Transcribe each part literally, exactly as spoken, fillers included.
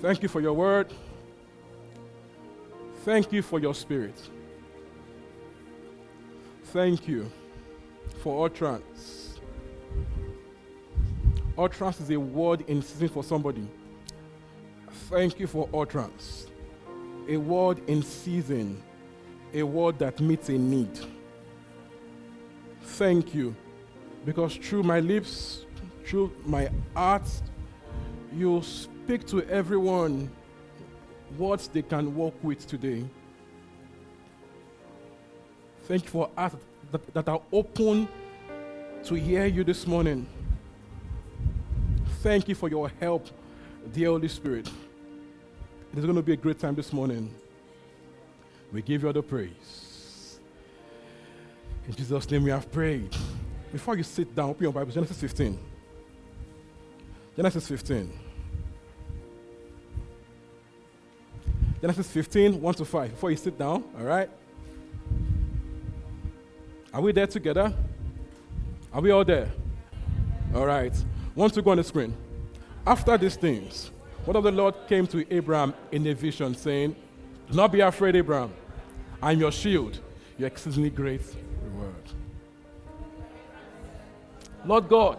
Thank you for your word. Thank you for your spirit. Thank you for utterance. Utterance is a word in season for somebody. Thank you for utterance. A word in season. A word that meets a need. Thank you. Because through my lips, through my heart, you speak to everyone what they can walk with today. Thank you for us that, that are open to hear you this morning. Thank you for your help, dear Holy Spirit. It is going to be a great time this morning. We give you all the praise. In Jesus' name we have prayed. Before you sit down, open your Bible, Genesis fifteen. Genesis fifteen. Genesis fifteen, one to five. Before you sit down, all right? Are we there together? Are we all there? All right. One to go on the screen. After these things, word of the Lord came to Abraham in a vision, saying, "Do not be afraid, Abraham. I am your shield, your exceedingly great reward." Lord God,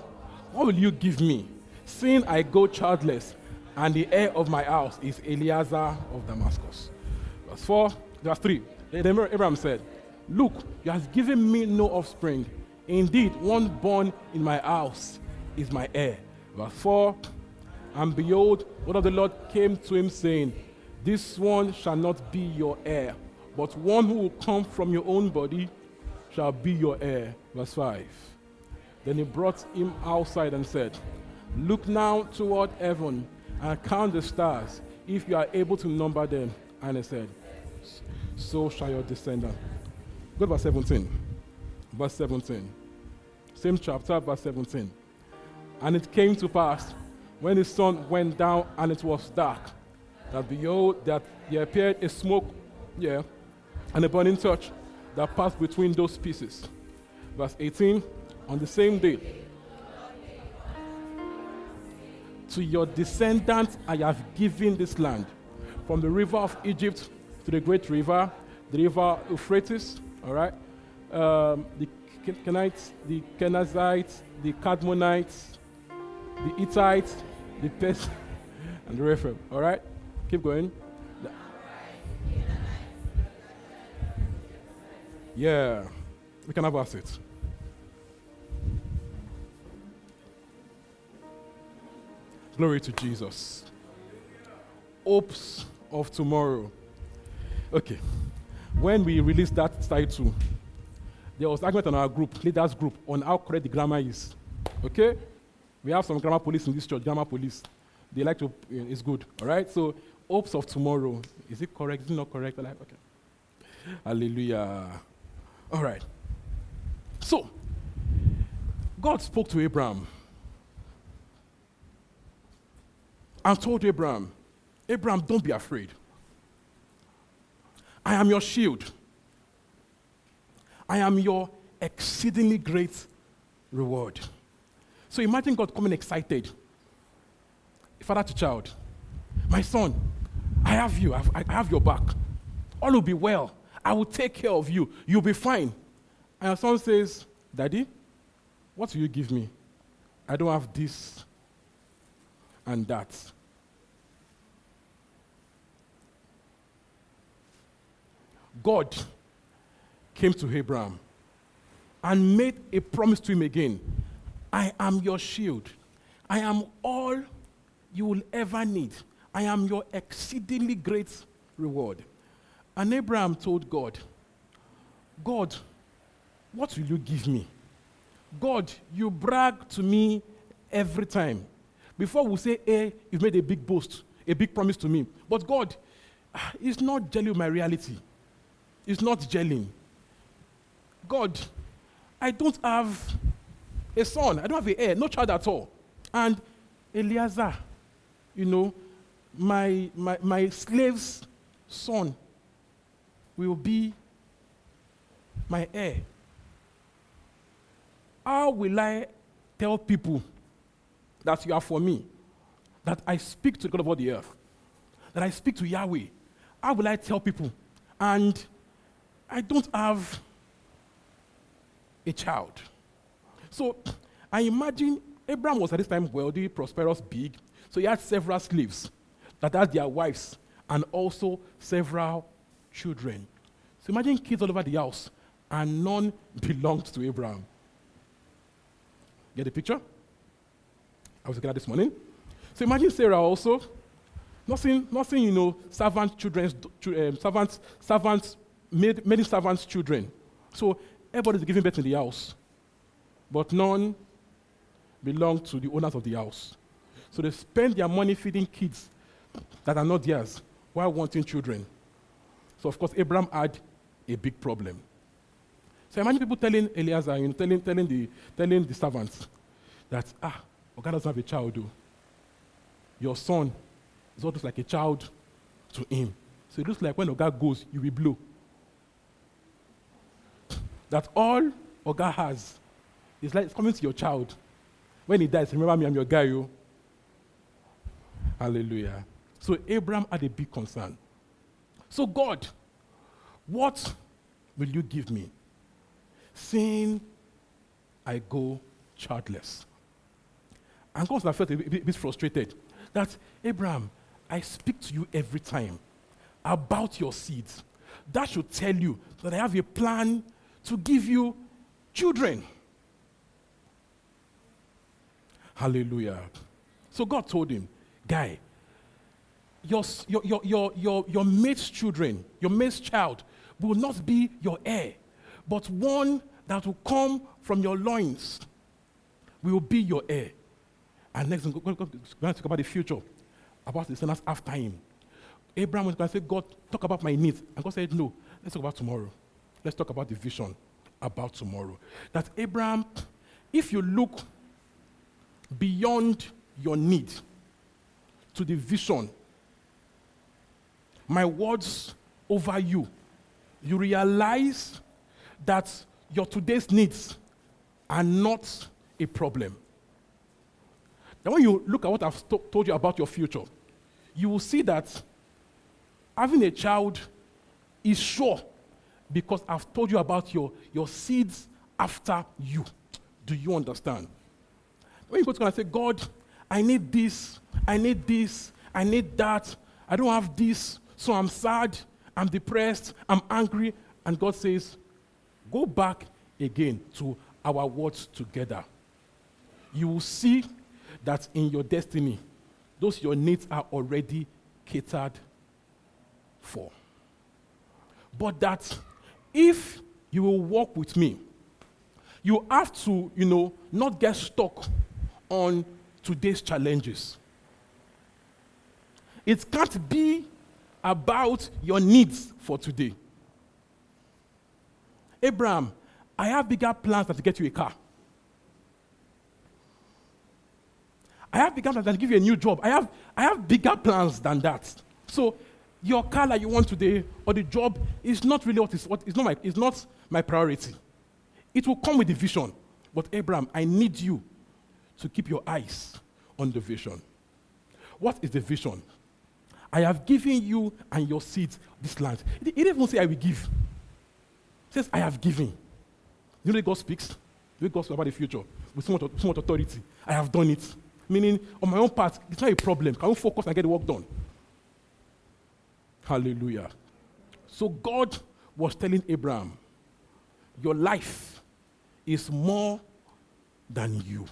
what will you give me, seeing I go childless, and the heir of my house is Eleazar of Damascus? Verse four, verse three. Then Abraham said, "Look, you have given me no offspring. Indeed, one born in my house is my heir." Verse four, and behold, the word of the Lord came to him, saying, "This one shall not be your heir, but one who will come from your own body shall be your heir." Verse five. Then he brought him outside and said, "Look now toward heaven and count the stars, if you are able to number them." And he said, "So shall your descendants." Go to verse seventeen. Verse seventeen. Same chapter, verse seventeen. And it came to pass, when the sun went down and it was dark, that behold, that there appeared a smoke, yeah, and a burning torch that passed between those pieces. Verse eighteen. On the same day, to your descendants I have given this land, from the river of Egypt to the great river, the river Euphrates, all right, um, the Kenites, the Kenizzites, the Cadmonites, the Hittites, the Pers, and the Rephaim, all right? Keep going. Yeah, we can have our seats. Glory to Jesus. Hopes of tomorrow. Okay. When we released that title, there was argument on our group, leaders group, on how correct the grammar is. Okay? We have some grammar police in this church, grammar police. They like to, it's good. All right? So, hopes of tomorrow. Is it correct? Is it not correct? Like, okay. Hallelujah. All right. So, God spoke to Abraham. And told Abraham, Abraham, don't be afraid. I am your shield. I am your exceedingly great reward. So imagine God coming excited. Father to child, my son, I have you. I have your back. All will be well. I will take care of you. You'll be fine. And your son says, Daddy, what will you give me? I don't have this and that. God came to Abraham and made a promise to him again. I am your shield. I am all you will ever need. I am your exceedingly great reward. And Abraham told God, God, what will you give me? God, you brag to me every time. Before we say, hey, you've made a big boast, a big promise to me. But God, it's not jelly with my reality. It's not jelly. God, I don't have a son. I don't have an heir, no child at all. And Eliezer, you know, my, my, my slave's son will be my heir. How will I tell people that you are for me, that I speak to the God of all the earth, that I speak to Yahweh? How will I tell people? And I don't have a child. So I imagine Abraham was at this time wealthy, prosperous, big. So he had several slaves that had their wives and also several children. So imagine kids all over the house, and none belonged to Abraham. Get the picture? I was looking at this morning. So imagine Sarah also. Nothing, nothing, you know, servant children's, um, servants, servants, made, many servants' children. So everybody's giving birth in the house. But none belonged to the owners of the house. So they spend their money feeding kids that are not theirs while wanting children. So of course, Abraham had a big problem. So imagine people telling Eliezer, you know, telling, telling, the, telling the servants that, ah, God doesn't have a child, though. Your son is almost like a child to him. So it looks like when Oga goes, you will blow. That all Oga has is like it's coming to your child. When he dies, remember me, I'm your guy, yo. Hallelujah. So Abraham had a big concern. So God, what will you give me, seeing I go childless? And God felt a bit, a bit frustrated that, Abraham, I speak to you every time about your seeds. That should tell you that I have a plan to give you children. Hallelujah. So God told him, guy, your, your, your, your, your, your mate's children, your mate's child will not be your heir, but one that will come from your loins will be your heir. And next, we're going to talk about the future, about the sinners after him. Abraham was going to say, God, talk about my needs. And God said, no, let's talk about tomorrow. Let's talk about the vision about tomorrow. That Abraham, if you look beyond your need to the vision, my words over you, you realize that your today's needs are not a problem. Now, when you look at what I've st- told you about your future, you will see that having a child is sure because I've told you about your, your seeds after you. Do you understand? When you go to God and say, God, I need this, I need this, I need that, I don't have this, so I'm sad, I'm depressed, I'm angry, and God says, go back again to our words together. You will see that in your destiny, those your needs are already catered for. But that if you will walk with me, you have to, you know, not get stuck on today's challenges. It can't be about your needs for today. Abraham, I have bigger plans than to get you a car. I have bigger plans than to give you a new job. I have I have bigger plans than that. So your car that you want today or the job is not really what is what is not my is not my priority. It will come with the vision. But Abraham, I need you to keep your eyes on the vision. What is the vision? I have given you and your seeds this land. He didn't even say I will give. He says I have given. You know the God speaks? The God speaks about the future with so much, so much authority. I have done it. Meaning, on my own part, it's not a problem. Can we focus and get the work done? Hallelujah. So God was telling Abraham, your life is more than you.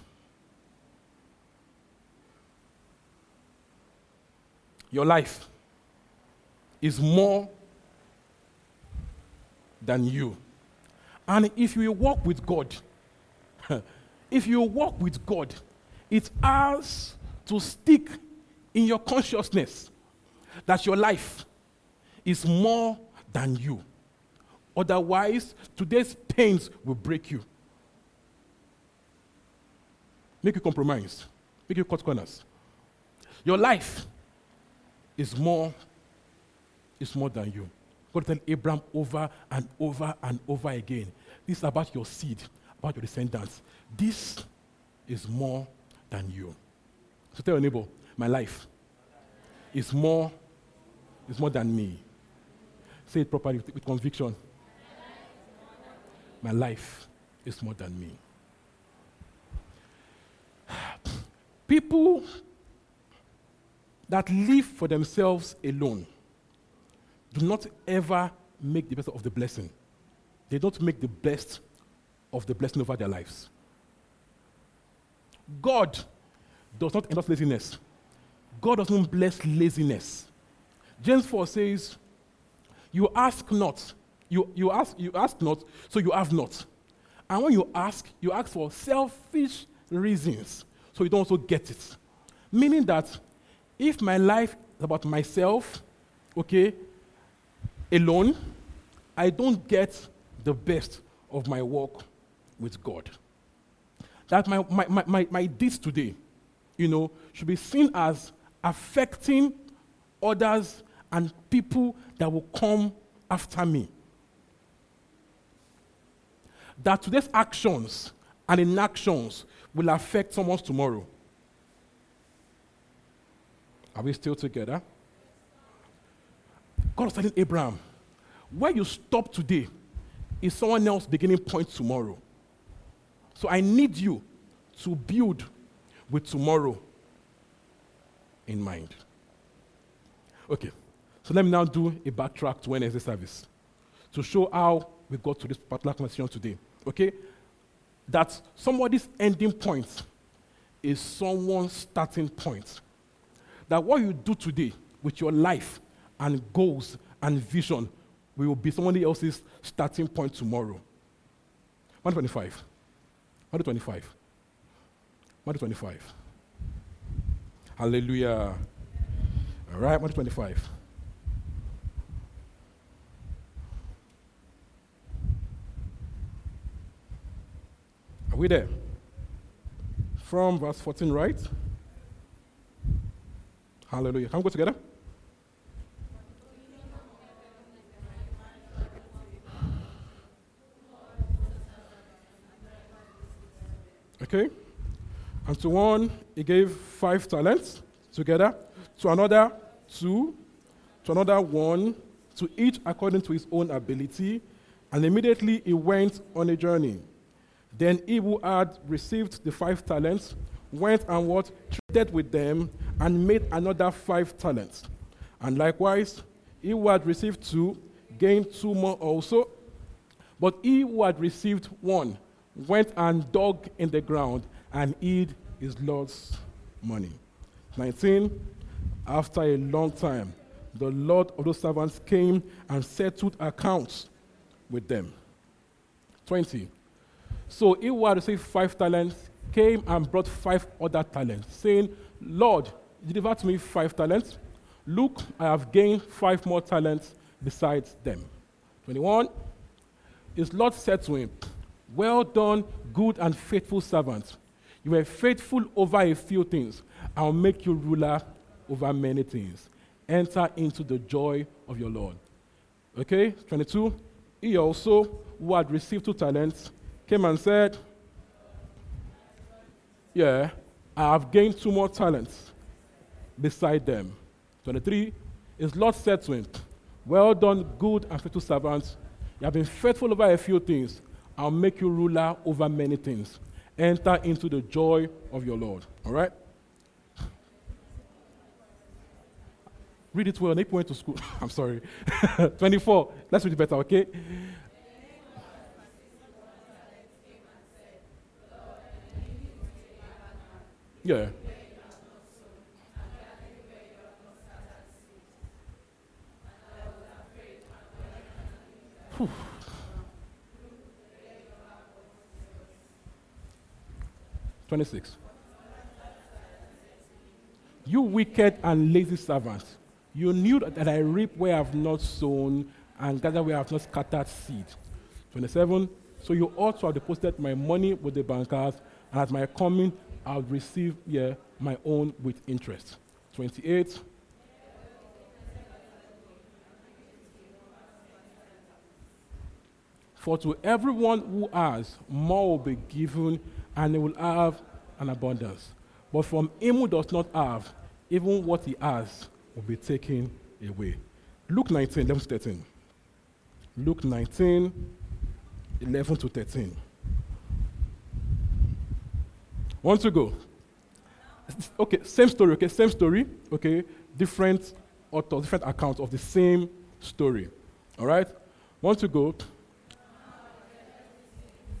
Your life is more than you. And if you walk with God, if you walk with God, it has to stick in your consciousness that your life is more than you. Otherwise, today's pains will break you. Make you compromise. Make you cut corners. Your life is more, is more than you. God tell Abraham over and over and over again. This is about your seed, about your descendants. This is more than you. So tell your neighbor, my life is more, is more than me. Say it properly with, with conviction. My life is more than me. People that live for themselves alone do not ever make the best of the blessing. They don't make the best of the blessing over their lives. God does not endorse laziness. God doesn't bless laziness. James four says, you ask not, you, you ask you ask not, so you have not. And when you ask, you ask for selfish reasons, so you don't also get it. Meaning that if my life is about myself, okay, alone, I don't get the best of my walk with God. That my, my, my, my, my deeds today, you know, should be seen as affecting others and people that will come after me. That today's actions and inactions will affect someone's tomorrow. Are we still together? God was telling Abraham, where you stop today is someone else's beginning point tomorrow. So I need you to build with tomorrow in mind. Okay, so let me now do a backtrack to Wednesday service to show how we got to this particular conversation today. Okay, that somebody's ending point is someone's starting point. That what you do today with your life and goals and vision will be somebody else's starting point tomorrow. one twenty-five. one twenty-five. one twenty-five. Hallelujah. All right, one twenty-five. Are we there? From verse fourteen, right? Hallelujah. Can we go together? Okay. And to one, he gave five talents together. To another, two. To another, one. To each according to his own ability. And immediately he went on a journey. Then he who had received the five talents went and what? Traded with them and made another five talents. And likewise, he who had received two gained two more also. But he who had received one went and dug in the ground and hid his Lord's money. nineteen, after a long time, the Lord of those servants came and settled accounts with them. twenty, so he who had received five talents came and brought five other talents, saying, Lord, deliver to me five talents. Look, I have gained five more talents besides them. twenty-one, his Lord said to him, well done, good and faithful servant. You were faithful over a few things. I'll make you ruler over many things. Enter into the joy of your Lord. Okay, twenty-two. He also, who had received two talents, came and said, yeah, I have gained two more talents beside them. twenty-three. His Lord said to him, well done, good and faithful servant. You have been faithful over a few things. I'll make you ruler over many things. Enter into the joy of your Lord. All right? Read it well. They went to school. I'm sorry. twenty-four. Let's read it better, okay? Yeah. Whew. twenty-six. You wicked and lazy servants, you knew that I reap where I have not sown and gather where I have not scattered seed. twenty-seven, so you ought to have deposited my money with the bankers, and at my coming I will receive yeah, my own with interest. twenty-eight, for to everyone who has, more will be given, and they will have an abundance. But from him who does not have, even what he has will be taken away. Luke nineteen, eleven to thirteen. Luke nineteen, eleven to thirteen. One to go. Okay, same story, okay, same story, okay, different authors, different accounts of the same story, all right? One to go.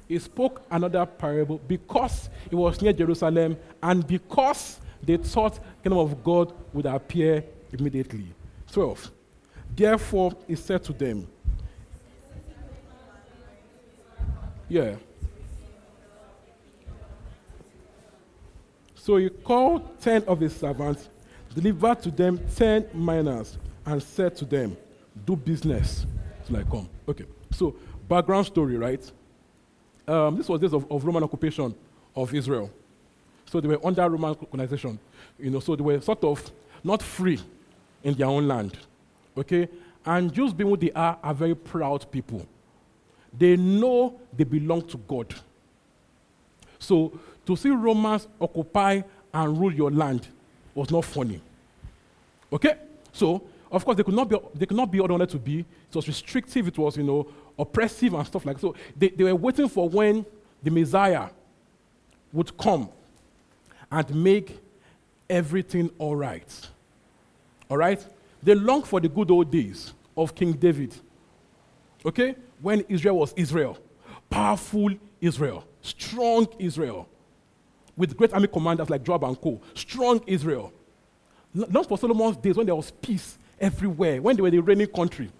He spoke another parable because it was near Jerusalem and because they thought the kingdom of God would appear immediately. twelve. Therefore, he said to them, yeah. So he called ten of his servants, delivered to them ten minas, and said to them, do business till I come. Okay, so background story, right? Um, this was days of, of Roman occupation of Israel. So they were under Roman colonization. You know, so they were sort of not free in their own land. Okay? And Jews, being who they are, are very proud people. They know they belong to God. So to see Romans occupy and rule your land was not funny. Okay? So, of course, they could not be they could not be ordered to be. It was restrictive, it was, you know, oppressive and stuff like that. So they, they were waiting for when the Messiah would come and make everything all right. All right? They longed for the good old days of King David. Okay? When Israel was Israel. Powerful Israel. Strong Israel. With great army commanders like Joab and co. Strong Israel. Not for Solomon's days when there was peace everywhere. When they were the reigning country.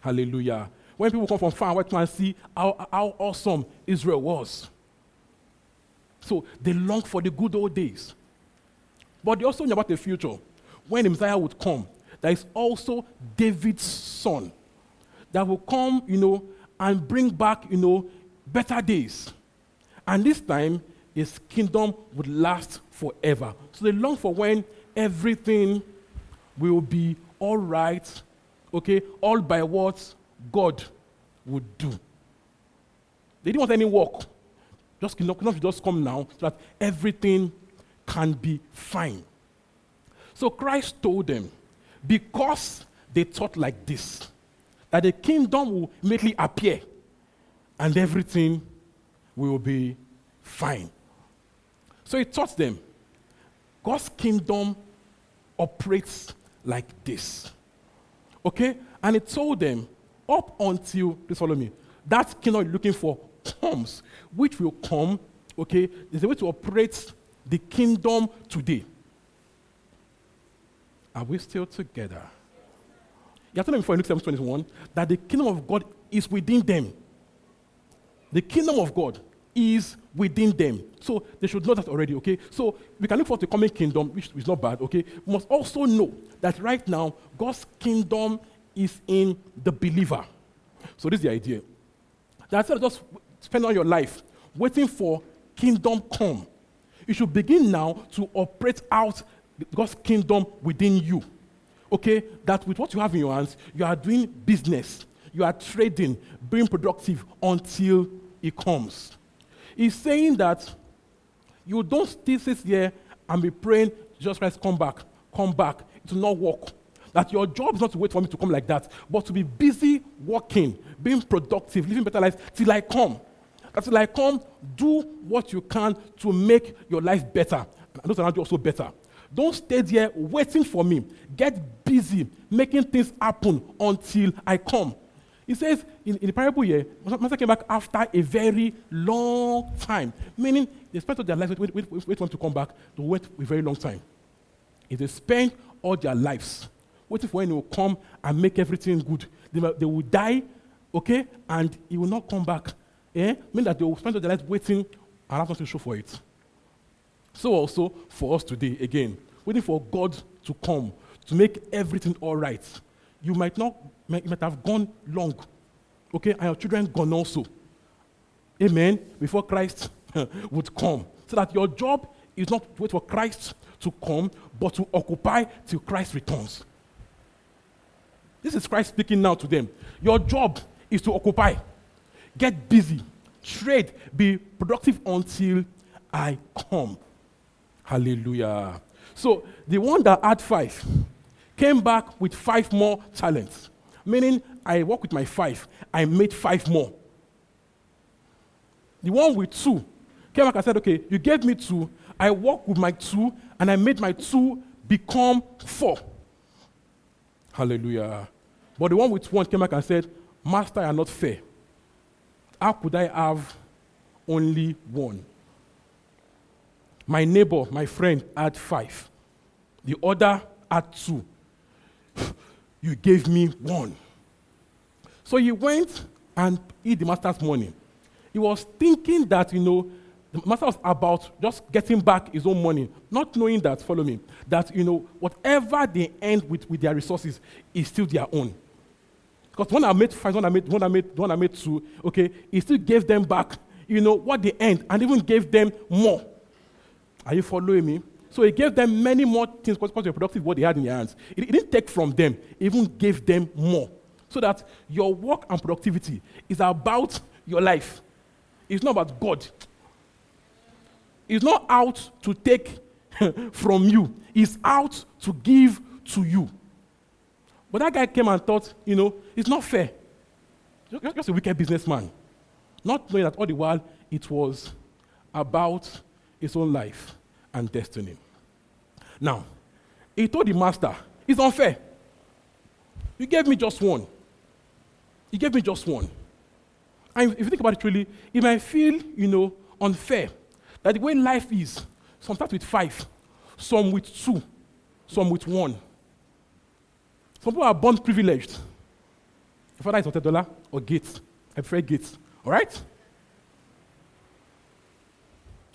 Hallelujah. When people come from far away and see how, how awesome Israel was. So they long for the good old days. But they also knew about the future. When the Messiah would come, there is also David's son that will come, you know, and bring back, you know, better days. And this time, his kingdom would last forever. So they long for when everything will be all right. Okay, all by what God would do. They didn't want any work. Just not, not just come now so that everything can be fine. So Christ told them, because they thought like this, that the kingdom will immediately appear and everything will be fine. So he taught them, God's kingdom operates like this. Okay? And he told them, up until, please follow me, that kingdom you're looking for comes, which will come, okay? There's a way to operate the kingdom today. Are we still together? You have told them before in Luke seven twenty-one that the kingdom of God is within them. The kingdom of God is within them. So they should know that already, okay? So we can look forward to the coming kingdom, which is not bad, okay? We must also know that right now, God's kingdom is in the believer. So this is the idea. That instead of just spending all your life waiting for kingdom come, you should begin now to operate out God's kingdom within you. Okay? That with what you have in your hands, you are doing business, you are trading, being productive until it comes. He's saying that you don't still sit here and be praying, Jesus Christ, come back, come back. It will not work. That your job is not to wait for me to come like that, but to be busy working, being productive, living better lives till I come. That till I come, do what you can to make your life better. And those around you also better. Don't stay there waiting for me. Get busy making things happen until I come. He says in, in the parable here, Master came back after a very long time. Meaning, they spent all their lives waiting wait, wait, wait for him to come back, to wait a very long time. If they spend all their lives waiting for him to come and make everything good, they, they will die, okay, and he will not come back. Eh? Meaning that they will spend all their lives waiting and have nothing to show for it. So also for us today, again, waiting for God to come to make everything all right. You might not, you might have gone long, okay, and your children gone also. Amen. Before Christ would come, so that your job is not to wait for Christ to come, but to occupy till Christ returns. This is Christ speaking now to them. Your job is to occupy, get busy, trade, be productive until I come. Hallelujah. So the one that had five came back with five more talents, meaning I work with my five, I made five more. The one with two came back and said, okay, you gave me two, I work with my two, and I made my two become four. Hallelujah. But the one with one came back and said, Master, you are not fair. How could I have only one? My neighbor, my friend, had five. The other had two. You gave me one. So he went and hid the master's money. He was thinking that, you know, the master was about just getting back his own money, not knowing that, follow me, that, you know, whatever they end with, with their resources is still their own. Because one I made five, one I made, one I made, one I made two, okay, he still gave them back, you know, what they earned, and even gave them more. Are you following me? So he gave them many more things because they were productive what they had in their hands. He didn't take from them, he even gave them more. So that your work and productivity is about your life. It's not about God. It's not out to take from you. It's out to give to you. But that guy came and thought, you know, it's not fair. Just, just a wicked businessman. Not knowing that all the while it was about his own life and destiny. Now, he told the master, it's unfair. You gave me just one. You gave me just one. And if you think about it really, it might feel, you know, unfair. That the way life is, some start with five, some with two, some with one. Some people are born privileged. If I like one dollar or Gates, I prefer Gates. All right?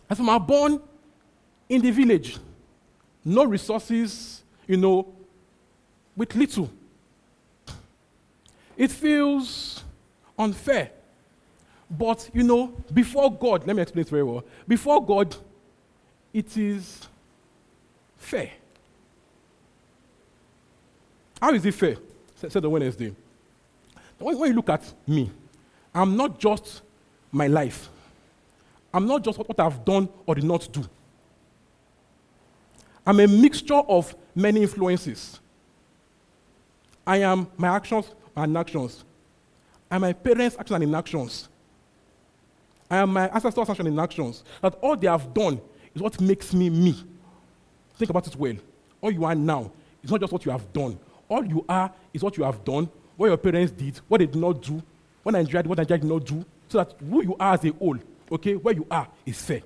And some are born in the village. No resources, you know, with little. It feels unfair. But, you know, before God, let me explain it very well. Before God, it is fair. How is it fair? Said on Wednesday. When you look at me, I'm not just my life. I'm not just what I've done or did not do. I'm a mixture of many influences. I am my actions and inactions. I am my parents' actions and inactions. I am my ancestors' actions and inactions. That all they have done is what makes me me. Think about it well. All you are now is not just what you have done. All you are is what you have done, what your parents did, what they did not do, what Nigeria did, what Nigeria did not do, so that who you are as a whole, okay, where you are is fair.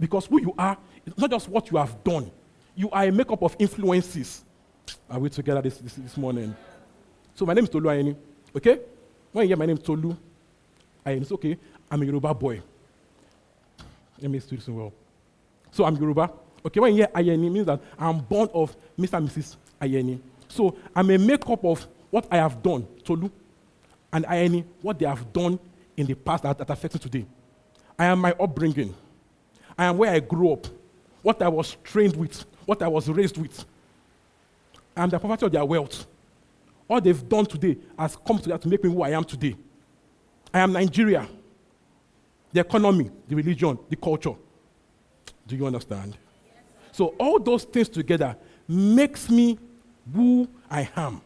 Because who you are is not just what you have done. You are a makeup of influences. Are we together this, this, this morning? So my name is Tolu Ayeni, okay? When you hear my name Tolu Ayeni, it's okay. I'm a Yoruba boy. Let me do this well. So I'm Yoruba. Okay, when you hear Ayeni, it means that I'm born of Mister and Missus Ayeni. So I'm a makeup of what I have done, Tolu, and Ayeni, what they have done in the past that, that affects me today. I am my upbringing. I am where I grew up, what I was trained with, what I was raised with. I am the poverty of their wealth. All they've done today has come together to make me who I am today. I am Nigeria. The economy, the religion, the culture. Do you understand? Yes. So all those things together makes me who I am.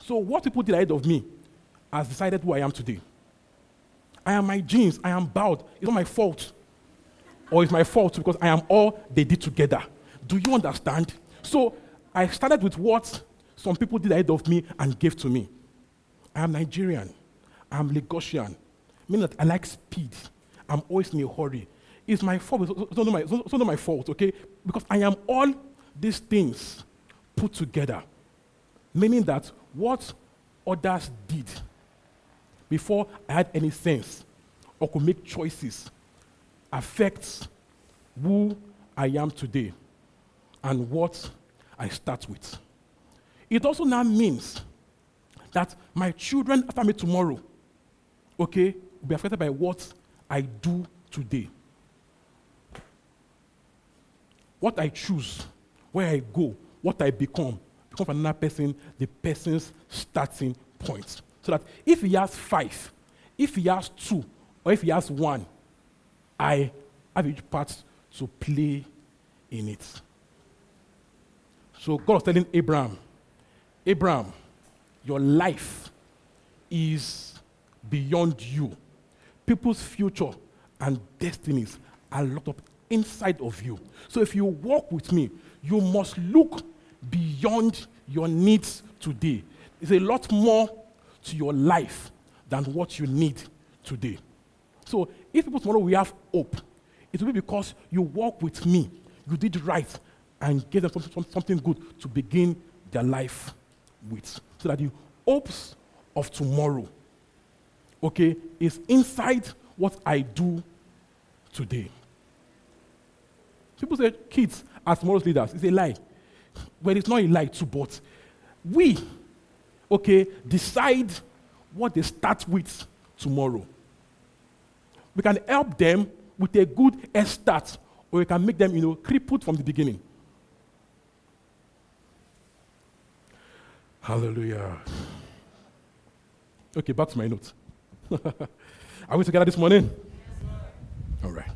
So what people did ahead of me has decided who I am today. I am my genes. I am bowed. It's not my fault. Or it's my fault because I am all they did together. Do you understand? So I started with what some people did ahead of me and gave to me. I am Nigerian. I am Lagosian. Meaning that I like speed. I'm always in a hurry. It's my fault. It's not my, it's not my fault, okay? Because I am all these things put together. Meaning that what others did before I had any sense or could make choices affects who I am today and what I start with. It also now means that my children after me tomorrow, okay, will be affected by what I do today. What I choose, where I go, what I become, become another person, the person's starting point. So that if he has five, if he has two, or if he has one, I have each part to play in it. So God was telling Abraham, Abraham, your life is beyond you. People's future and destinies are locked up inside of you. So if you walk with me, you must look beyond your needs today. There's a lot more to your life than what you need today. So if people tomorrow we have hope, it will be because you walk with me, you did right, and gave them something good to begin their life with. So that the hopes of tomorrow, okay, is inside what I do today. People say kids are tomorrow's leaders. It's a lie. Well, it's not a lie too, but we, okay, decide what they start with tomorrow. We can help them with a good head start, or we can make them, you know, crippled from the beginning. Hallelujah. Okay, back to my notes. Are we together this morning? Yes, sir. All right.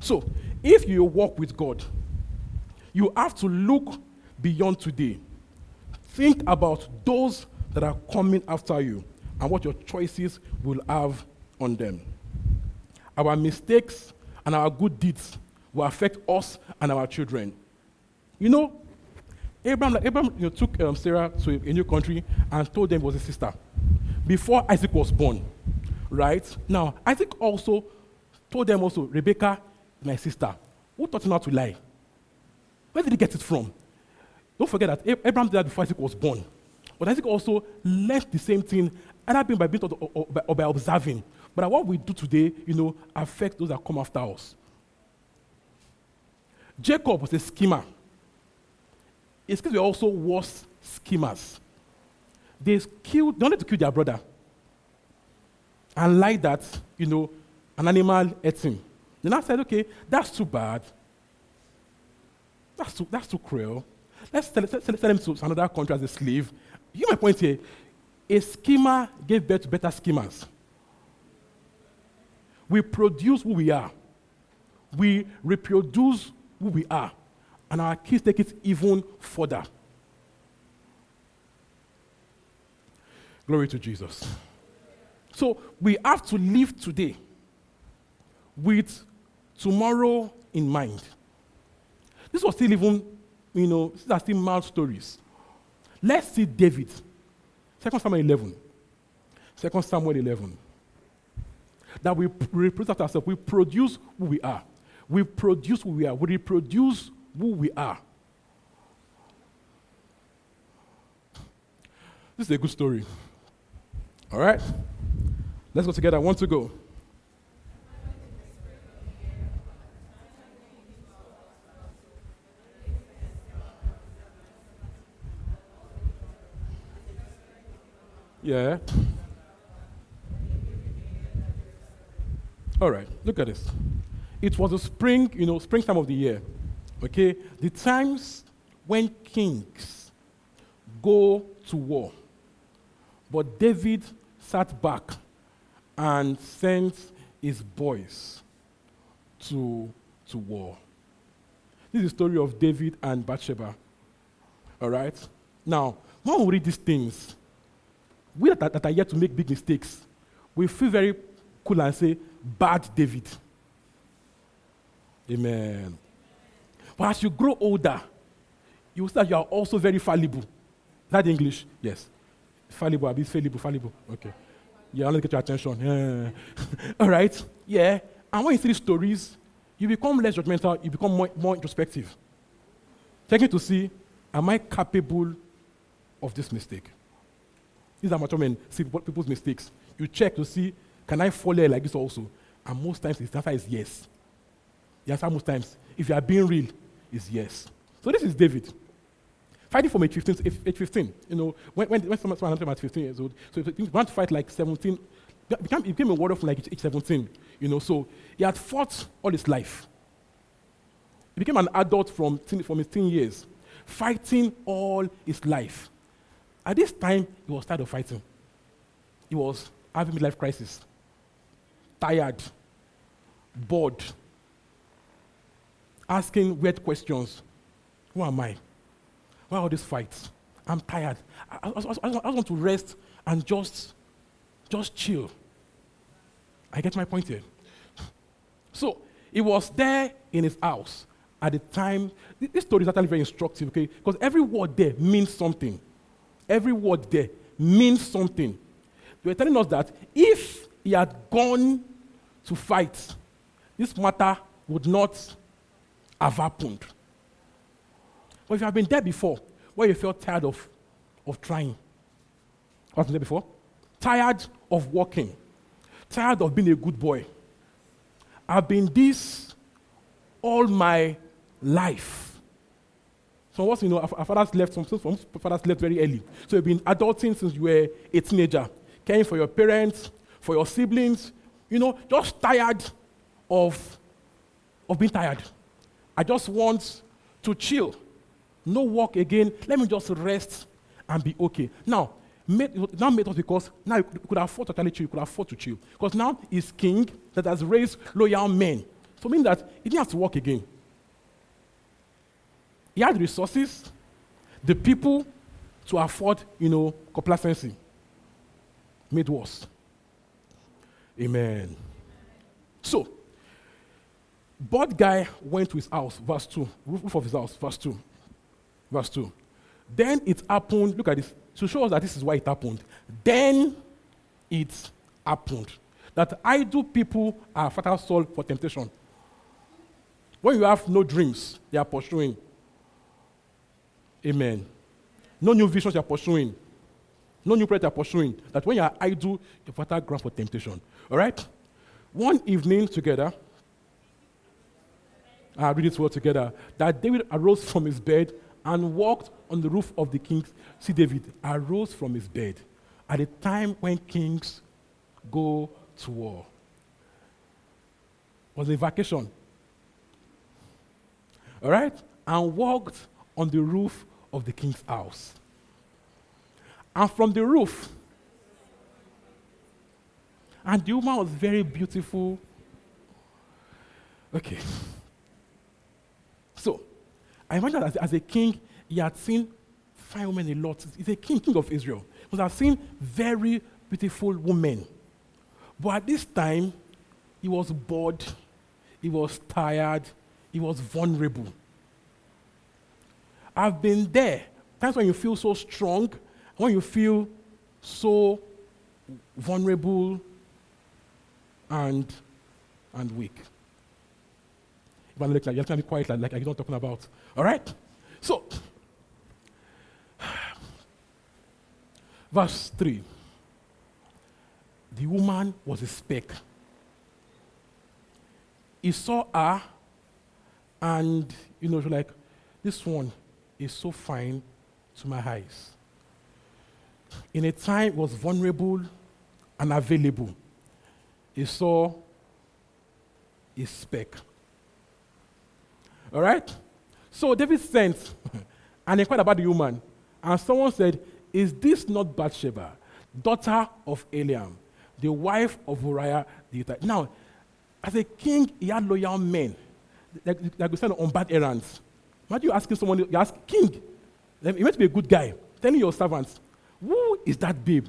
So, if you walk with God, you have to look beyond today. Think about those that are coming after you and what your choices will have on them. Our mistakes and our good deeds will affect us and our children. You know, Abraham, Abraham you know, took um, Sarah to a, a new country and told them it was a sister before Isaac was born, right? Now, Isaac also told them also, Rebecca, my sister, who taught him how to lie? Where did he get it from? Don't forget that Abraham did that before Isaac was born. But Isaac also learned the same thing, either being by being taught or, or, by, or by observing. But what we do today, you know, affects those that come after us. Jacob was a schemer. His kids were also worse schemers. They killed, they wanted to kill their brother. And like that, you know, an animal ate him. Then I said, okay, that's too bad. That's too, that's too cruel. Let's sell, sell, sell him to another country as a slave. You my point here. A schemer gave birth to better schemers. We produce who we are. We reproduce who we are. And our kids take it even further. Glory to Jesus. So we have to live today with tomorrow in mind. This was still even, you know, these are still mild stories. Let's see David. Second Samuel eleven. Second Samuel eleven. That we reproduce after ourselves. We produce who we are. We produce who we are. We reproduce who we are. This is a good story. All right? Let's go together. I want to go. Yeah. All right, look at this. It was a spring, you know, springtime of the year. Okay? The times when kings go to war. But David sat back and sent his boys to, to war. This is the story of David and Bathsheba. All right? Now, when we read these things, we that, that are yet to make big mistakes, we feel very cool and say, bad David. Amen. But as you grow older, you will see that you are also very fallible. Is that English? Yes. Fallible, a bit fallible, fallible. Okay. Yeah, I want to get your attention. Yeah. All right? Yeah. And when you see these stories, you become less judgmental, you become more, more introspective. Taking to see, am I capable of this mistake? These are mature men, see people's mistakes. You check to see, can I follow like this also? And most times the answer is yes. The answer most times, if you are being real, is yes. So this is David. Fighting from age fifteen, age fifteen. You know, when when, when someone someone at fifteen years old, so if you want to fight like seventeen, it became, it became a word of like age seventeen. You know, so he had fought all his life. He became an adult from teen, from his teen years, fighting all his life. At this time, he was tired of fighting. He was having midlife crisis, tired, bored, asking weird questions. Who am I? Why all these fights? I'm tired. I, I, I, I, I want to rest and just, just chill. I get my point here. So he was there in his house at the time. This story is actually very instructive, okay? Because every word there means something. Every word there means something. They were telling us that if he had gone to fight, this matter would not have happened. But if you have been there before, where you felt tired of, of trying, I've been there before, tired of walking, tired of being a good boy. I've been this all my life. So once you know, our fathers left, some fathers left very early. So you've been adulting since you were a teenager, caring for your parents, for your siblings, you know, just tired of, of being tired. I just want to chill. No work again. Let me just rest and be okay. Now, made, now made us because now you could afford to chill, you could afford to chill. Because now he's king that has raised loyal men. So meaning that he didn't have to work again. He had resources, the people to afford, you know, complacency. Made worse. Amen. So, bald guy went to his house, verse two, roof of his house, verse two. Verse two. Then it happened, look at this, to show us that this is why it happened. Then it happened. That idle people are fertile soil for temptation. When you have no dreams, they are pursuing. Amen. No new visions they are pursuing. No new prayer they are pursuing. That when you are idle, you're fertile ground for temptation. All right? One evening together, I read it well together, that David arose from his bed and walked on the roof of the kings. See, David arose from his bed at a time when kings go to war. It was a vacation. All right? And walked on the roof of the king's house. And from the roof, and the woman was very beautiful. Okay. So, I imagine that as, as a king, he had seen fine women a lot. He's a king, king of Israel. He had seen very beautiful women. But at this time, he was bored, he was tired, he was vulnerable. I've been there. Times when you feel so strong, when you feel so vulnerable and, and weak. You have to be quiet, like, like I don't talking about. All right? So, verse three. The woman was a speck. He saw her, and, you know, she was like, this one is so fine to my eyes. In a time, was vulnerable and available. He saw a speck. All right? So David sent and inquired about the woman. And someone said, is this not Bathsheba, daughter of Eliam, the wife of Uriah the Hittite? Now, as a king, he had loyal men that like, were sent on bad errands. Imagine you asking someone, you ask, king, you meant to be a good guy, telling your servants, who is that babe?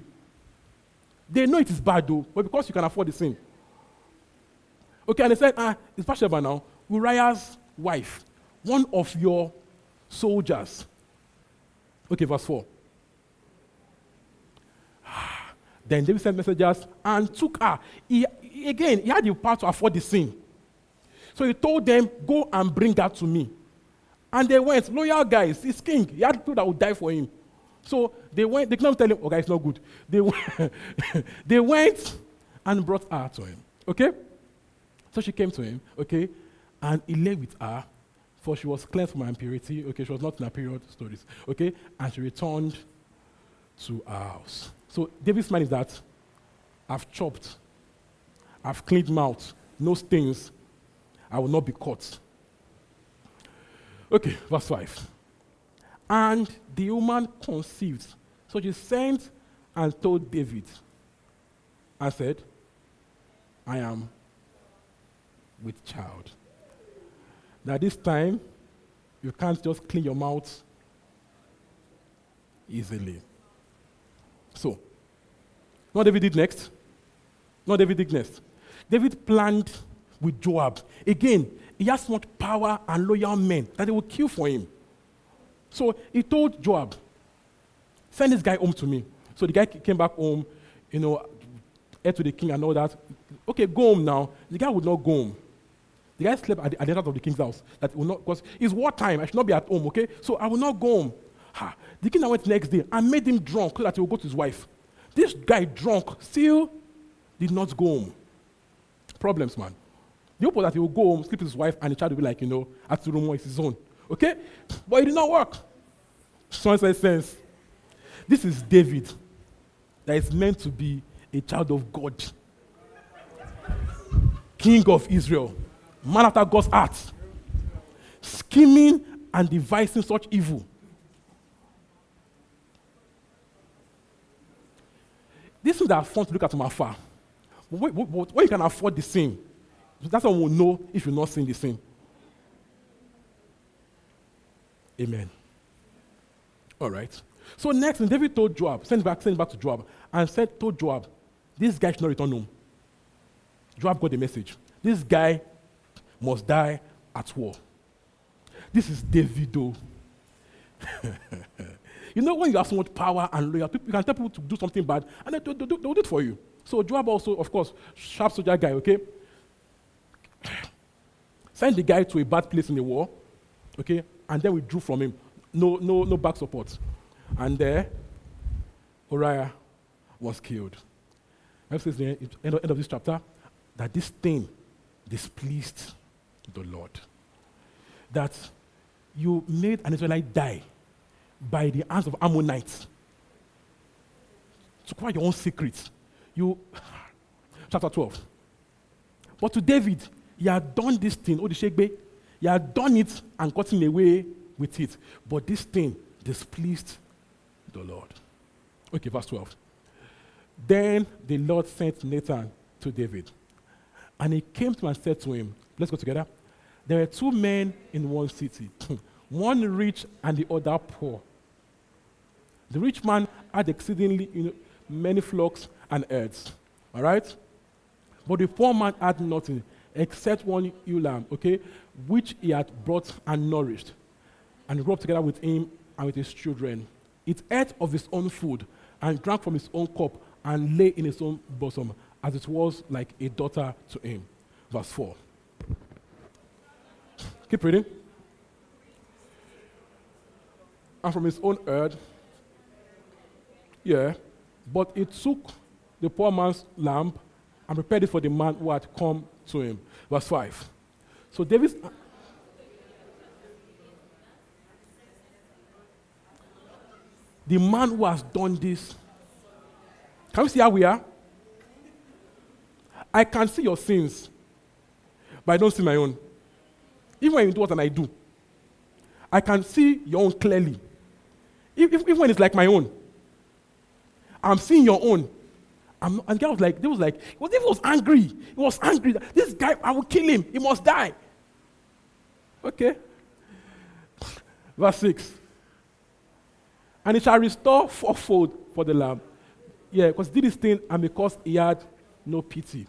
They know it is bad though, but because you can afford the sin. Okay, and they said, ah, it's Bathsheba now, Uriah's wife, one of your soldiers. Okay, verse four. Then David sent messengers and took her. He, again, he had the power to afford the sin. So he told them, go and bring her to me. And they went, loyal guys, he's king. He had people that would die for him. So they went, they couldn't tell him, oh, guys, it's not good. They, they went and brought her to him. Okay? So she came to him, okay? and he lay with her, for she was cleansed from her impurity. Okay, she was not in her period stories. Okay, and she returned to her house. So David's mind is that I've chopped, I've cleaned mouth, no stains, I will not be caught. Okay, verse five. And the woman conceived. So she sent and told David and said, I am with child. That this time, you can't just clean your mouth easily. So, what David did next? What David did next? David planned with Joab. Again, he has much power and loyal men that they will kill for him. So he told Joab, send this guy home to me. So the guy came back home, you know, head to the king and all that. Okay, go home now. The guy would not go home. The guy slept at the, at the entrance of the king's house. That will not, because it's wartime. I should not be at home, okay? So I will not go home. Ha. The king went next day and made him drunk so that he would go to his wife. This guy drunk still did not go home. Problems, man. The hope was that he would go home, sleep with his wife, and the child would be like, you know, at the room, it's his own. Okay? But it did not work. Sounds like sense. This is David that is meant to be a child of God. King of Israel. Man after God's heart. Scheming and devising such evil. This is that are fun to look at from afar. But when you can afford the sin, that's how we'll know if you're not seeing the sin. Amen. All right. So next, David told Joab, sent back, sent back to Joab, and said, told Joab, this guy should not return home. Joab got the message. This guy must die at war. This is David, though. You know, when you have so much power and loyalty, you can tell people to do something bad, and they'll do, they'll do it for you. So Joab also, of course, sharp soldier guy, okay? Send the guy to a bad place in the war, okay? And then we drew from him. No, no, no back support. And there, uh, Uriah was killed. That says the end of, end of this chapter, that this thing displeased the Lord. That you made an Israelite die by the hands of Ammonites. To quite your own secrets. You, chapter twelve. But to David, he had done this thing, oh the Shekbe, he had done it and gotten away with it. But this thing displeased the Lord. Okay, verse twelve. Then the Lord sent Nathan to David. And he came to him and said to him, let's go together. There were two men in one city, one rich and the other poor. The rich man had exceedingly you know, many flocks and herds. All right? But the poor man had nothing except one ewe lamb, okay, which he had brought and nourished, and grew up together with him and with his children. It ate of his own food and drank from his own cup and lay in his own bosom, as it was like a daughter to him. Verse four. Keep reading. And from his own herd, yeah, but he took the poor man's lamb and prepared it for the man who had come to him. Verse five. So David's... The man who has done this. Can you see how we are? I can see your sins, but I don't see my own. Even when you do what I do, I can see your own clearly. Even when it's like my own, I'm seeing your own. I'm not, and the guy was like, they was like, well, David was angry. He was angry. This guy, I will kill him. He must die. Okay. Verse six. And it shall restore fourfold for the lamb. Yeah, because he did this thing and because he had no pity.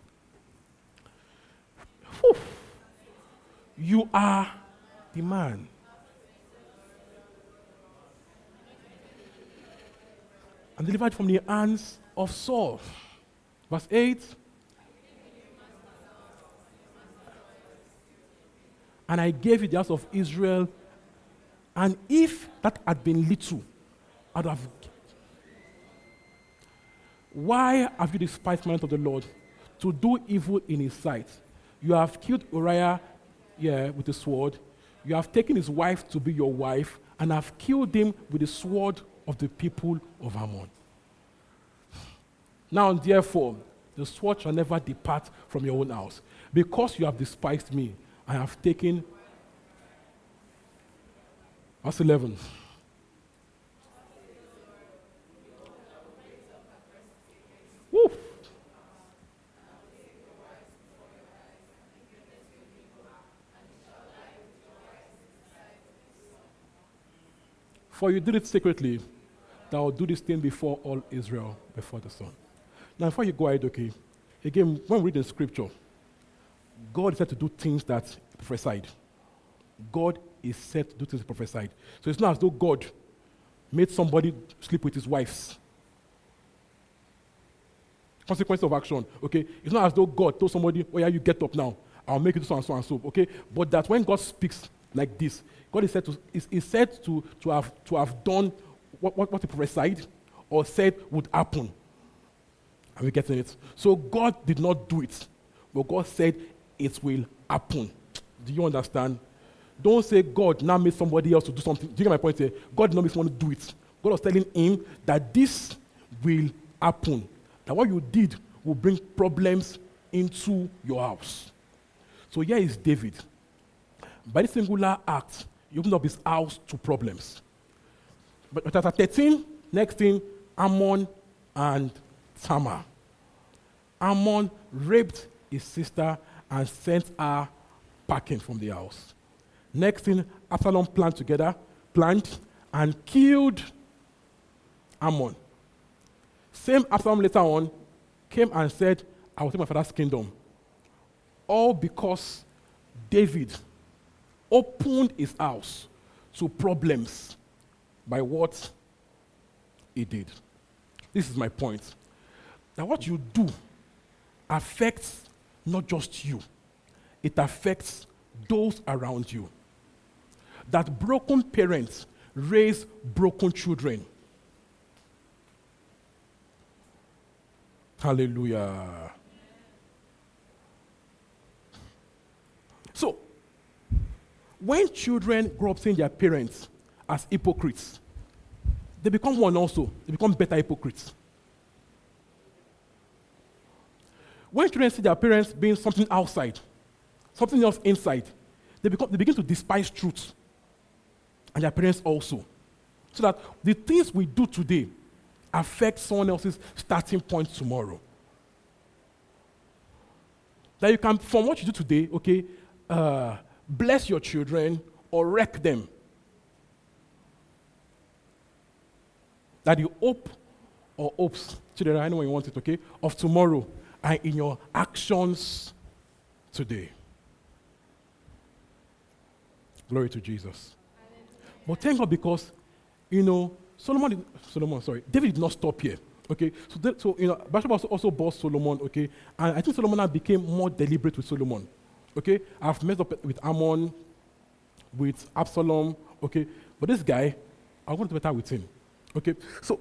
Whew. You are the man. And delivered from the hands of Saul. Verse eight. And I gave you the house of Israel, and if that had been little, I'd have. Why have you despised the commandment of the Lord to do evil in his sight? You have killed Uriah yeah, with the sword. You have taken his wife to be your wife and have killed him with the sword of the people of Ammon. Now, therefore, the sword shall never depart from your own house. Because you have despised me, I have taken... Verse eleven. Woo. For you did it secretly, thou do this thing before all Israel, before the sun. Now, before you go ahead, okay, again, when we read the scripture, God is said to do things that prophesied. God is said to do things that prophesied. So it's not as though God made somebody sleep with his wives. Consequence of action, okay? It's not as though God told somebody, oh yeah, you get up now. I'll make you do so and so and so, okay? But that when God speaks like this, God is said to is, is said to, to, have, to have done what, what, what he prophesied or said would happen. Are we getting it? So God did not do it, but God said it will happen. Do you understand? Don't say God now made somebody else to do something. Do you get my point here? God did not make someone do it. God was telling him that this will happen. That what you did will bring problems into your house. So here is David. By this singular act, he opened up his house to problems. But chapter thirteen, next thing, Ammon and Tamar. Ammon raped his sister and sent her packing from the house. Next thing, Absalom planned together, planned and killed Ammon. Same Absalom later on came and said, I will take my father's kingdom. All because David opened his house to problems by what he did. This is my point. Now, what you do affects not just you. It affects those around you. That broken parents raise broken children. Hallelujah. So, when children grow up seeing their parents as hypocrites, they become one also. They become better hypocrites. When children see their parents being something outside, something else inside, they become they begin to despise truth, and their parents also. So that the things we do today affect someone else's starting point tomorrow. That you can, from what you do today, okay, uh, bless your children or wreck them. That you hope or hopes, children, I know when you want it, okay, of tomorrow. And in your actions today. Glory to Jesus. But thank God, because, you know, Solomon, did, Solomon, sorry, David did not stop here, okay? So, that, so you know, Bathsheba also bought Solomon, okay? And I think Solomon now became more deliberate with Solomon, okay? I've messed up with Ammon, with Absalom, okay? But this guy, I want to be better with him, okay? So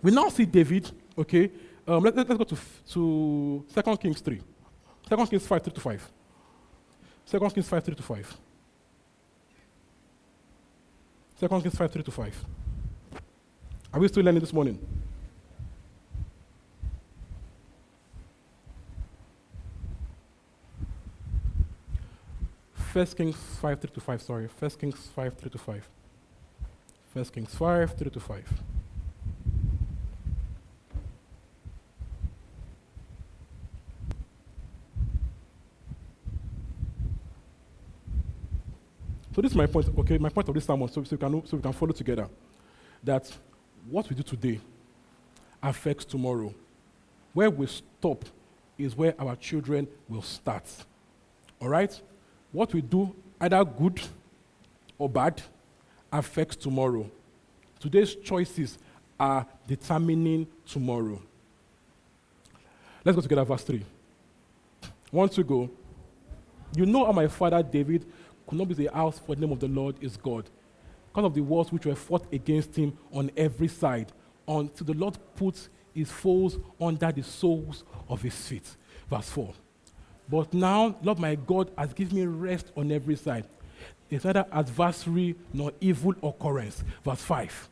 we now see David, okay? Um, let, let, let's go to, to Second Kings three. Second Kings five, three to five. Second Kings five, three to five. Second Kings five, three to five. Are we still learning this morning? First Kings five, three to five, sorry. First Kings five, three to five. First Kings five, three to five. So this is my point, okay, my point of this sermon, so, so, we can, so we can follow together, that what we do today affects tomorrow. Where we stop is where our children will start, all right? What we do, either good or bad, affects tomorrow. Today's choices are determining tomorrow. Let's go together, verse three. Once we go, you know how my father David could not be a house for the name of the Lord is God, because of the wars which were fought against him on every side, until the Lord put his foes under the soles of his feet. Verse four. But now, Lord my God has given me rest on every side. It's neither adversary nor evil occurrence. Verse five.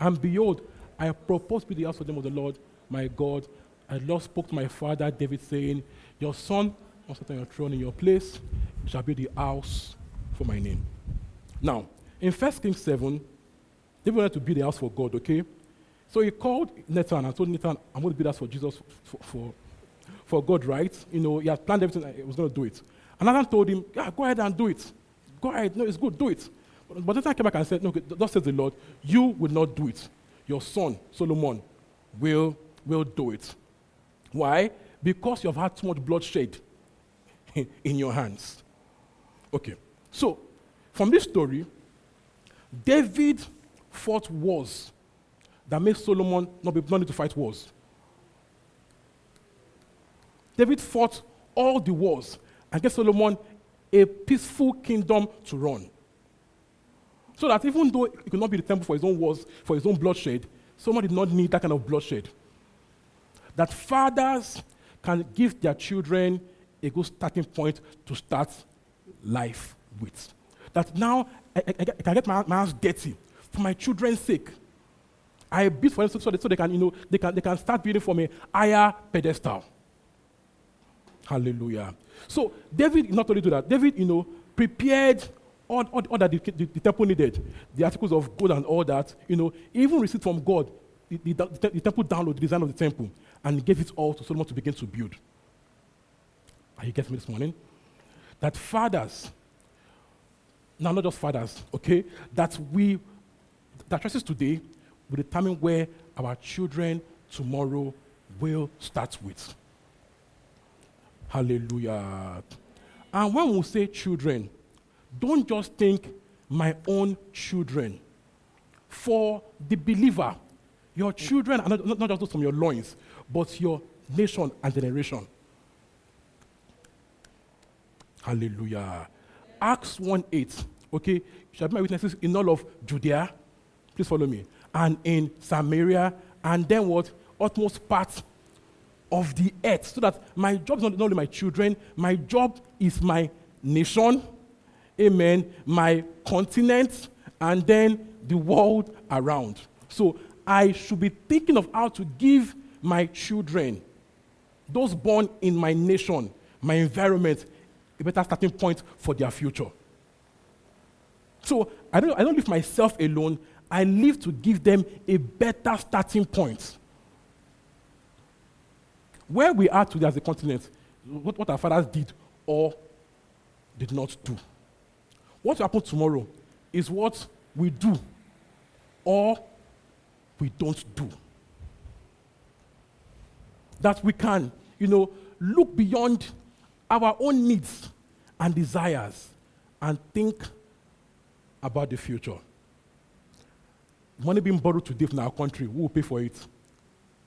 And behold, I propose to be the house of the name of the Lord, my God. And the Lord spoke to my father David, saying, your son will sit on your throne in your place, shall be the house for my name. Now, in First Kings seven, David wanted to build a house for God, okay? So he called Nathan and told Nathan, I'm going to build a house for Jesus, for, for, for God, right? You know, he had planned everything, he was going to do it. And Nathan told him, yeah, go ahead and do it. Go ahead, no, it's good, do it. But, but Nathan came back and said, no, thus says the Lord, you will not do it. Your son, Solomon, will, will do it. Why? Because you have had too much bloodshed in your hands. Okay, so from this story, David fought wars that made Solomon not, be, not need to fight wars. David fought all the wars and gave Solomon a peaceful kingdom to run. So that even though he could not be the temple for his own wars, for his own bloodshed, Solomon did not need that kind of bloodshed. That fathers can give their children a good starting point to start life with. That now I, I, I can get my, my hands dirty for my children's sake. I build for them so they, so they can, you know, they can they can start building from a higher pedestal. Hallelujah. So David did not only do that. David, you know, prepared all, all, all that the, the, the temple needed, the articles of gold and all that. You know, even received from God the, the, the, the temple download, the design of the temple, and gave it all to Solomon to begin to build. Are you getting me this morning? That fathers, now not just fathers, okay, that we, that choices today will determine where our children tomorrow will start with. Hallelujah. And when we say children, don't just think my own children. For the believer, your children are not, not just those from your loins, but your nation and generation. Hallelujah. Acts one eight, okay, you shall be my witnesses in all of Judea, please follow me, and in Samaria, and then what? Utmost part of the earth. So that my job is not only my children, my job is my nation, amen, my continent, and then the world around. So I should be thinking of how to give my children, those born in my nation, my environment, a better starting point for their future. So I don't, I don't leave myself alone. I live to give them a better starting point. Where we are today as a continent, what, what our fathers did or did not do. What will happen tomorrow is what we do or we don't do. That we can, you know, look beyond our own needs and desires and think about the future. Money being borrowed today from our country, who will pay for it?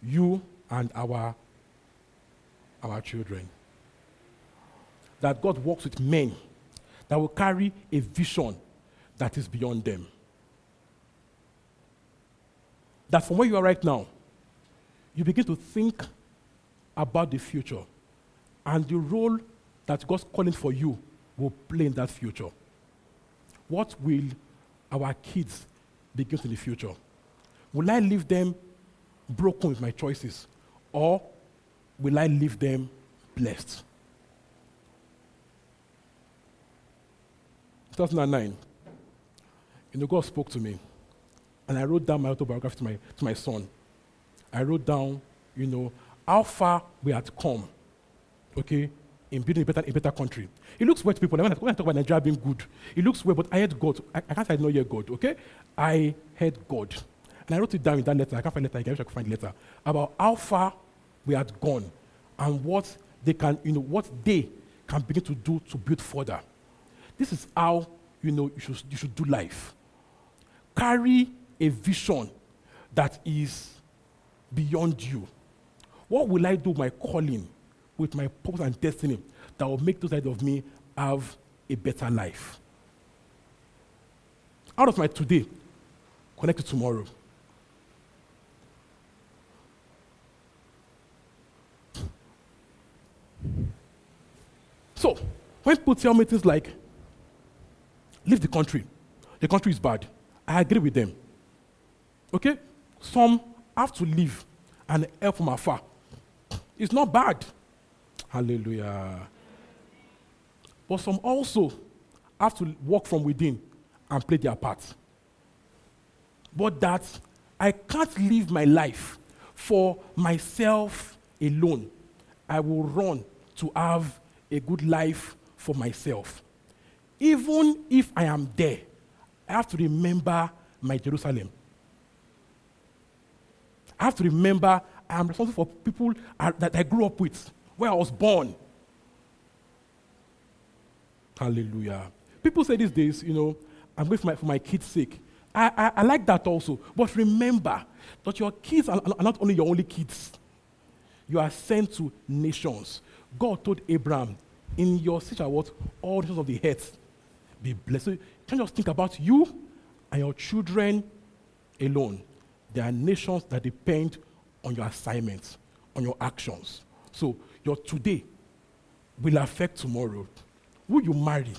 You and our, our children. That God works with men that will carry a vision that is beyond them. That from where you are right now, you begin to think about the future and the role that God's calling for you will play in that future. What will our kids begin to in the future? Will I leave them broken with my choices, or will I leave them blessed? two thousand nine, you know, God spoke to me, and I wrote down my autobiography to my, to my son. I wrote down, you know, how far we had come, okay, in building a better, a better country. It looks weird to people. When I, when I talk about Nigeria being good, it looks weird, but I heard God. I, I can't say I did not hear God, okay? I heard God. And I wrote it down in that letter. I can't find the letter again. I wish I could find the letter. About how far we had gone and what they can, you know, what they can begin to do to build further. This is how, you know, you should, you should do life. Carry a vision that is beyond you. What will I do with my calling, with my purpose and destiny, that will make those ahead of me have a better life? Out of my today, connect to tomorrow. So, when people tell me things like, leave the country, the country is bad, I agree with them. Okay? Some have to leave and help from afar. It's not bad. Hallelujah. But some also have to work from within and play their part. But that I can't live my life for myself alone. I will run to have a good life for myself. Even if I am there, I have to remember my Jerusalem. I have to remember I am responsible for people that I grew up with, where I was born. Hallelujah. People say these days, you know, I'm with my, for my kids' sake. I, I, I like that also. But remember that your kids are, are not only your only kids. You are sent to nations. God told Abraham, in your city, what all nations of the earth be blessed. So you can't just think about you and your children alone. There are nations that depend on your assignments, on your actions. So your today will affect tomorrow. Who you marry?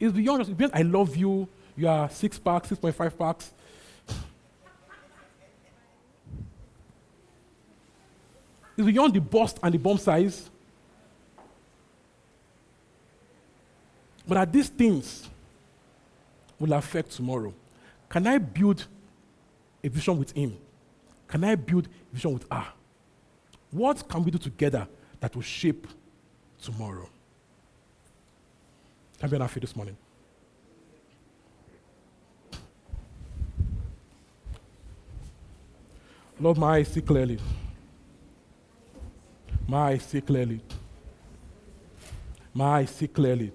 It's beyond just, beyond I love you, you are six packs, six point five packs. It's beyond the bust and the bomb size. But are these things will affect tomorrow? Can I build a vision with him? Can I build a vision with her? What can we do together that will shape tomorrow? Can we have faith this morning? Lord, my eyes see clearly. My eyes see clearly. My eyes see clearly.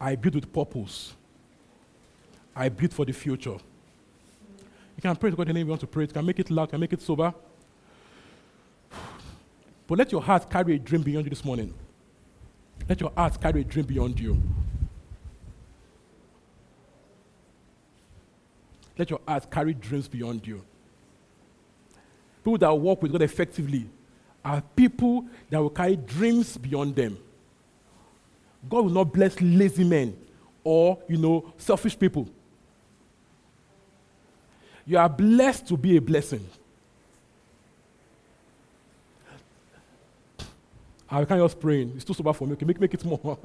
I build with purpose. I build for the future. You can pray to God in the name you want to pray. You can make it loud, you can make it sober. But let your heart carry a dream beyond you this morning. Let your heart carry a dream beyond you. Let your heart carry dreams beyond you. People that walk with God effectively are people that will carry dreams beyond them. God will not bless lazy men or, you know, selfish people. You are blessed to be a blessing. I can't just pray. It's too sober for me. Okay, make, make it more.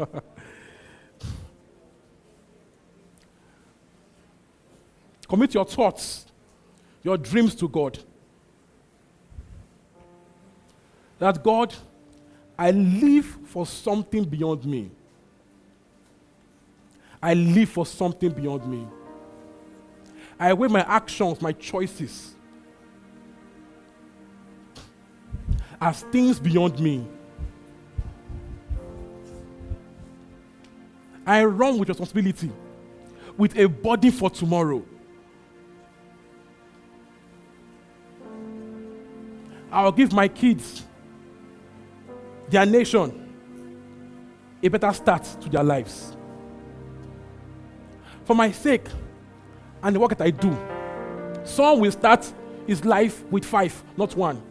Commit your thoughts, your dreams to God. That God, I live for something beyond me. I live for something beyond me. I weigh my actions, my choices as things beyond me. I run with responsibility, with a body for tomorrow. I'll give my kids, their nation, a better start to their lives. For my sake and the work that I do, some will start his life with five, not one.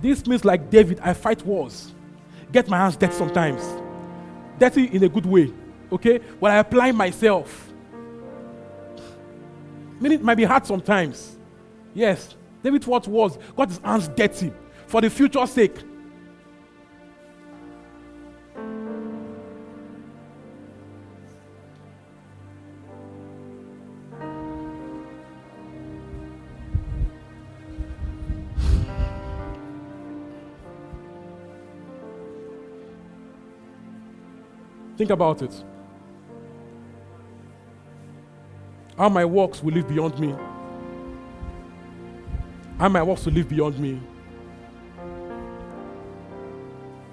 This means, like David, I fight wars. Get my hands dirty sometimes. Dirty in a good way, okay? But I apply myself. I mean, it might be hard sometimes. Yes, David fought wars. Got his hands dirty for the future's sake. Think about it. How my works will live beyond me. How my works will live beyond me.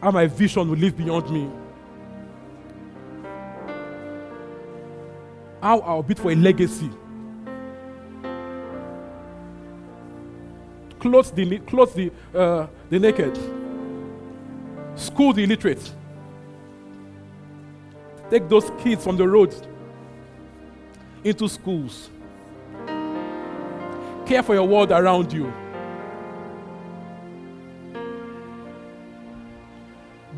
How my vision will live beyond me. How I'll bid for a legacy. Clothe the, clothe the, uh, the naked. School the illiterate. Take those kids from the road. into schools. Care for your world around you.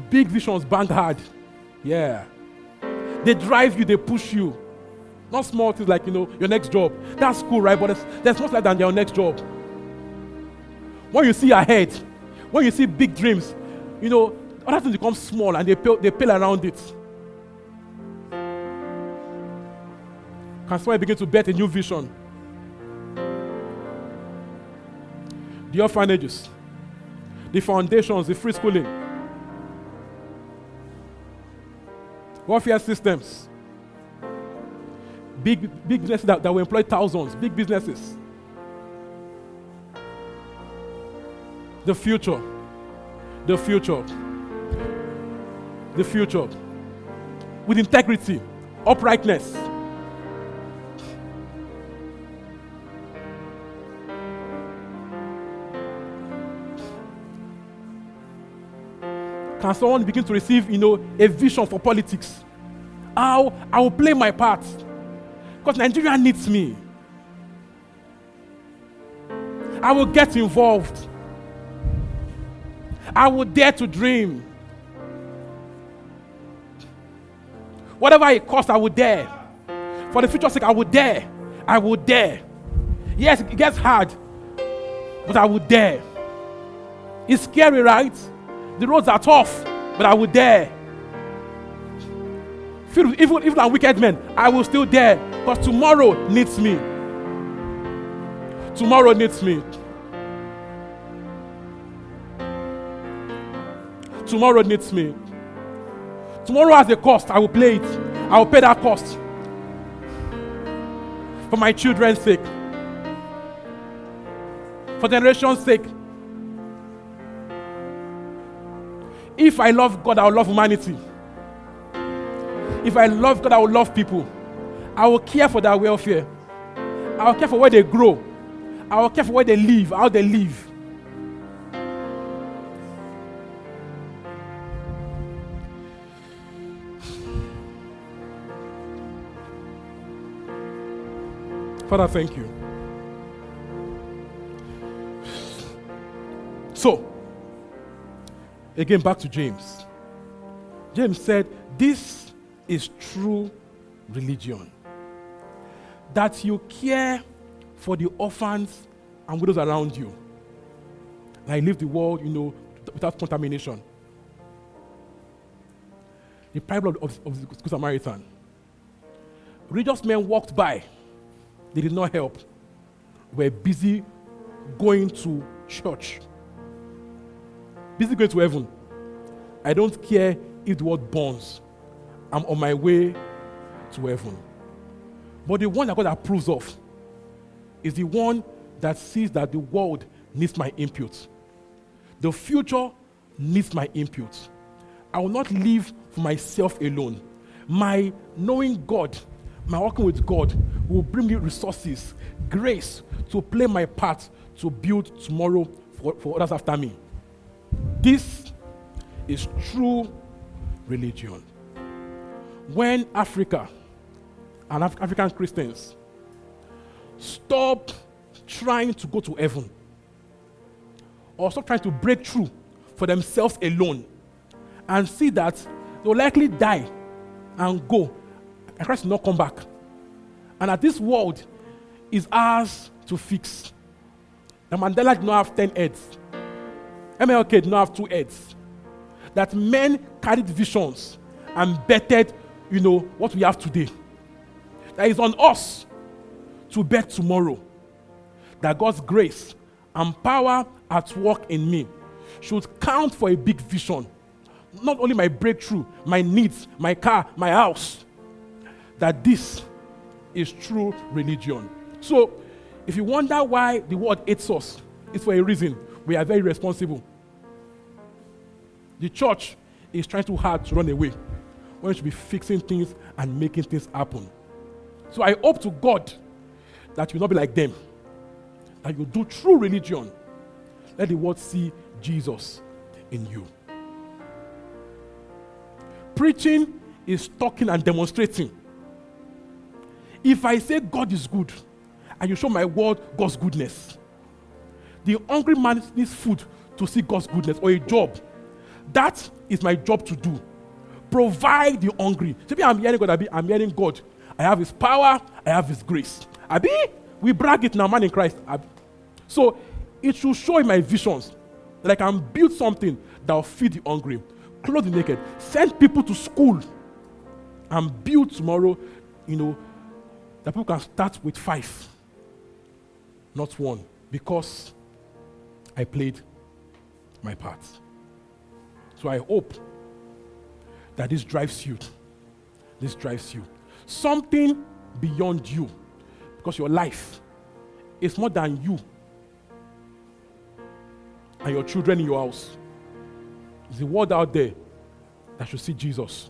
Big visions, bang hard. Yeah. They drive you, they push you. Not small things like, you know, your next job. That's cool, right? But there's much less than your next job. When you see ahead, when you see big dreams, you know, other things become small and they pale, they pale around it. Can someone begin to bet a new vision? The orphanages, the foundations, the free schooling, welfare systems, big big businesses that, that will employ thousands, big businesses. The future, the future, the future, with integrity, uprightness. Can someone begin to receive, you know, a vision for politics? How I will play my part. Because Nigeria needs me. I will get involved. I will dare to dream. Whatever it costs, I will dare. For the future's sake, I will dare. I will dare. Yes, it gets hard, but I will dare. It's scary, right? The roads are tough, but I will dare. Even if I'm wicked men, I will still dare. Because tomorrow needs me. Tomorrow needs me. Tomorrow needs me. Tomorrow has a cost. I will play it. I will pay that cost. For my children's sake. For generation's sake. If I love God, I will love humanity. If I love God, I will love people. I will care for their welfare. I will care for where they grow. I will care for where they live, how they live. Father, thank you. So, again, back to James. James said, this is true religion. That you care for the orphans and widows around you. And I leave the world, you know, without contamination. The parable of, of the Good Samaritan. Religious men walked by. They did not help. They were busy going to church. Busy going to heaven. I don't care if the world burns. I'm on my way to heaven. But the one that God approves of is the one that sees that the world needs my input. The future needs my input. I will not live for myself alone. My knowing God, my working with God, will bring me resources, grace to play my part to build tomorrow for, for others after me. This is true religion. When Africa and Af- African Christians stop trying to go to heaven or stop trying to break through for themselves alone and see that they'll likely die and go and Christ will not come back, and that this world is ours to fix. That Mandela did not have ten heads. M L K did not have two heads. That men carried visions and betted, you know, what we have today. That is on us to bet tomorrow. That God's grace and power at work in me should count for a big vision. Not only my breakthrough, my needs, my car, my house. That this is true religion. So, if you wonder why the world hates us, it's for a reason. We are very responsible. The church is trying too hard to run away. We should be fixing things and making things happen. So I hope to God that you'll not be like them. That you do true religion. Let the world see Jesus in you. Preaching is talking and demonstrating. If I say God is good, and you show my world God's goodness, the hungry man needs food to see God's goodness, or a job. That is my job to do. Provide the hungry. Maybe I'm hearing God. I be, I'm hearing God. I have His power. I have His grace. I be, we brag it now, man in Christ. I be. So it should show in my visions that I can build something that will feed the hungry, clothe the naked, send people to school, and build tomorrow. You know that people can start with five, not one, because I played my part. So I hope that this drives you. This drives you. Something beyond you. Because your life is more than you and your children in your house. It's the world out there that should see Jesus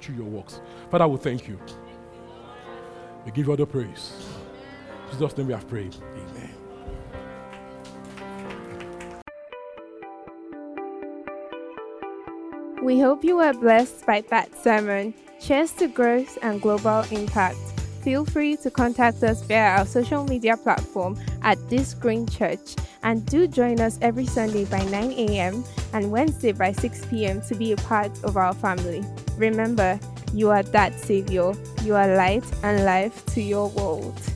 through your works. Father, we thank you. We give you all the praise. In Jesus' name we have prayed. Amen. We hope you were blessed by that sermon. Cheers to growth and global impact. Feel free to contact us via our social media platform at This Green Church, and do join us every Sunday by nine a.m. and Wednesday by six p.m. to be a part of our family. Remember, you are that Savior. You are light and life to your world.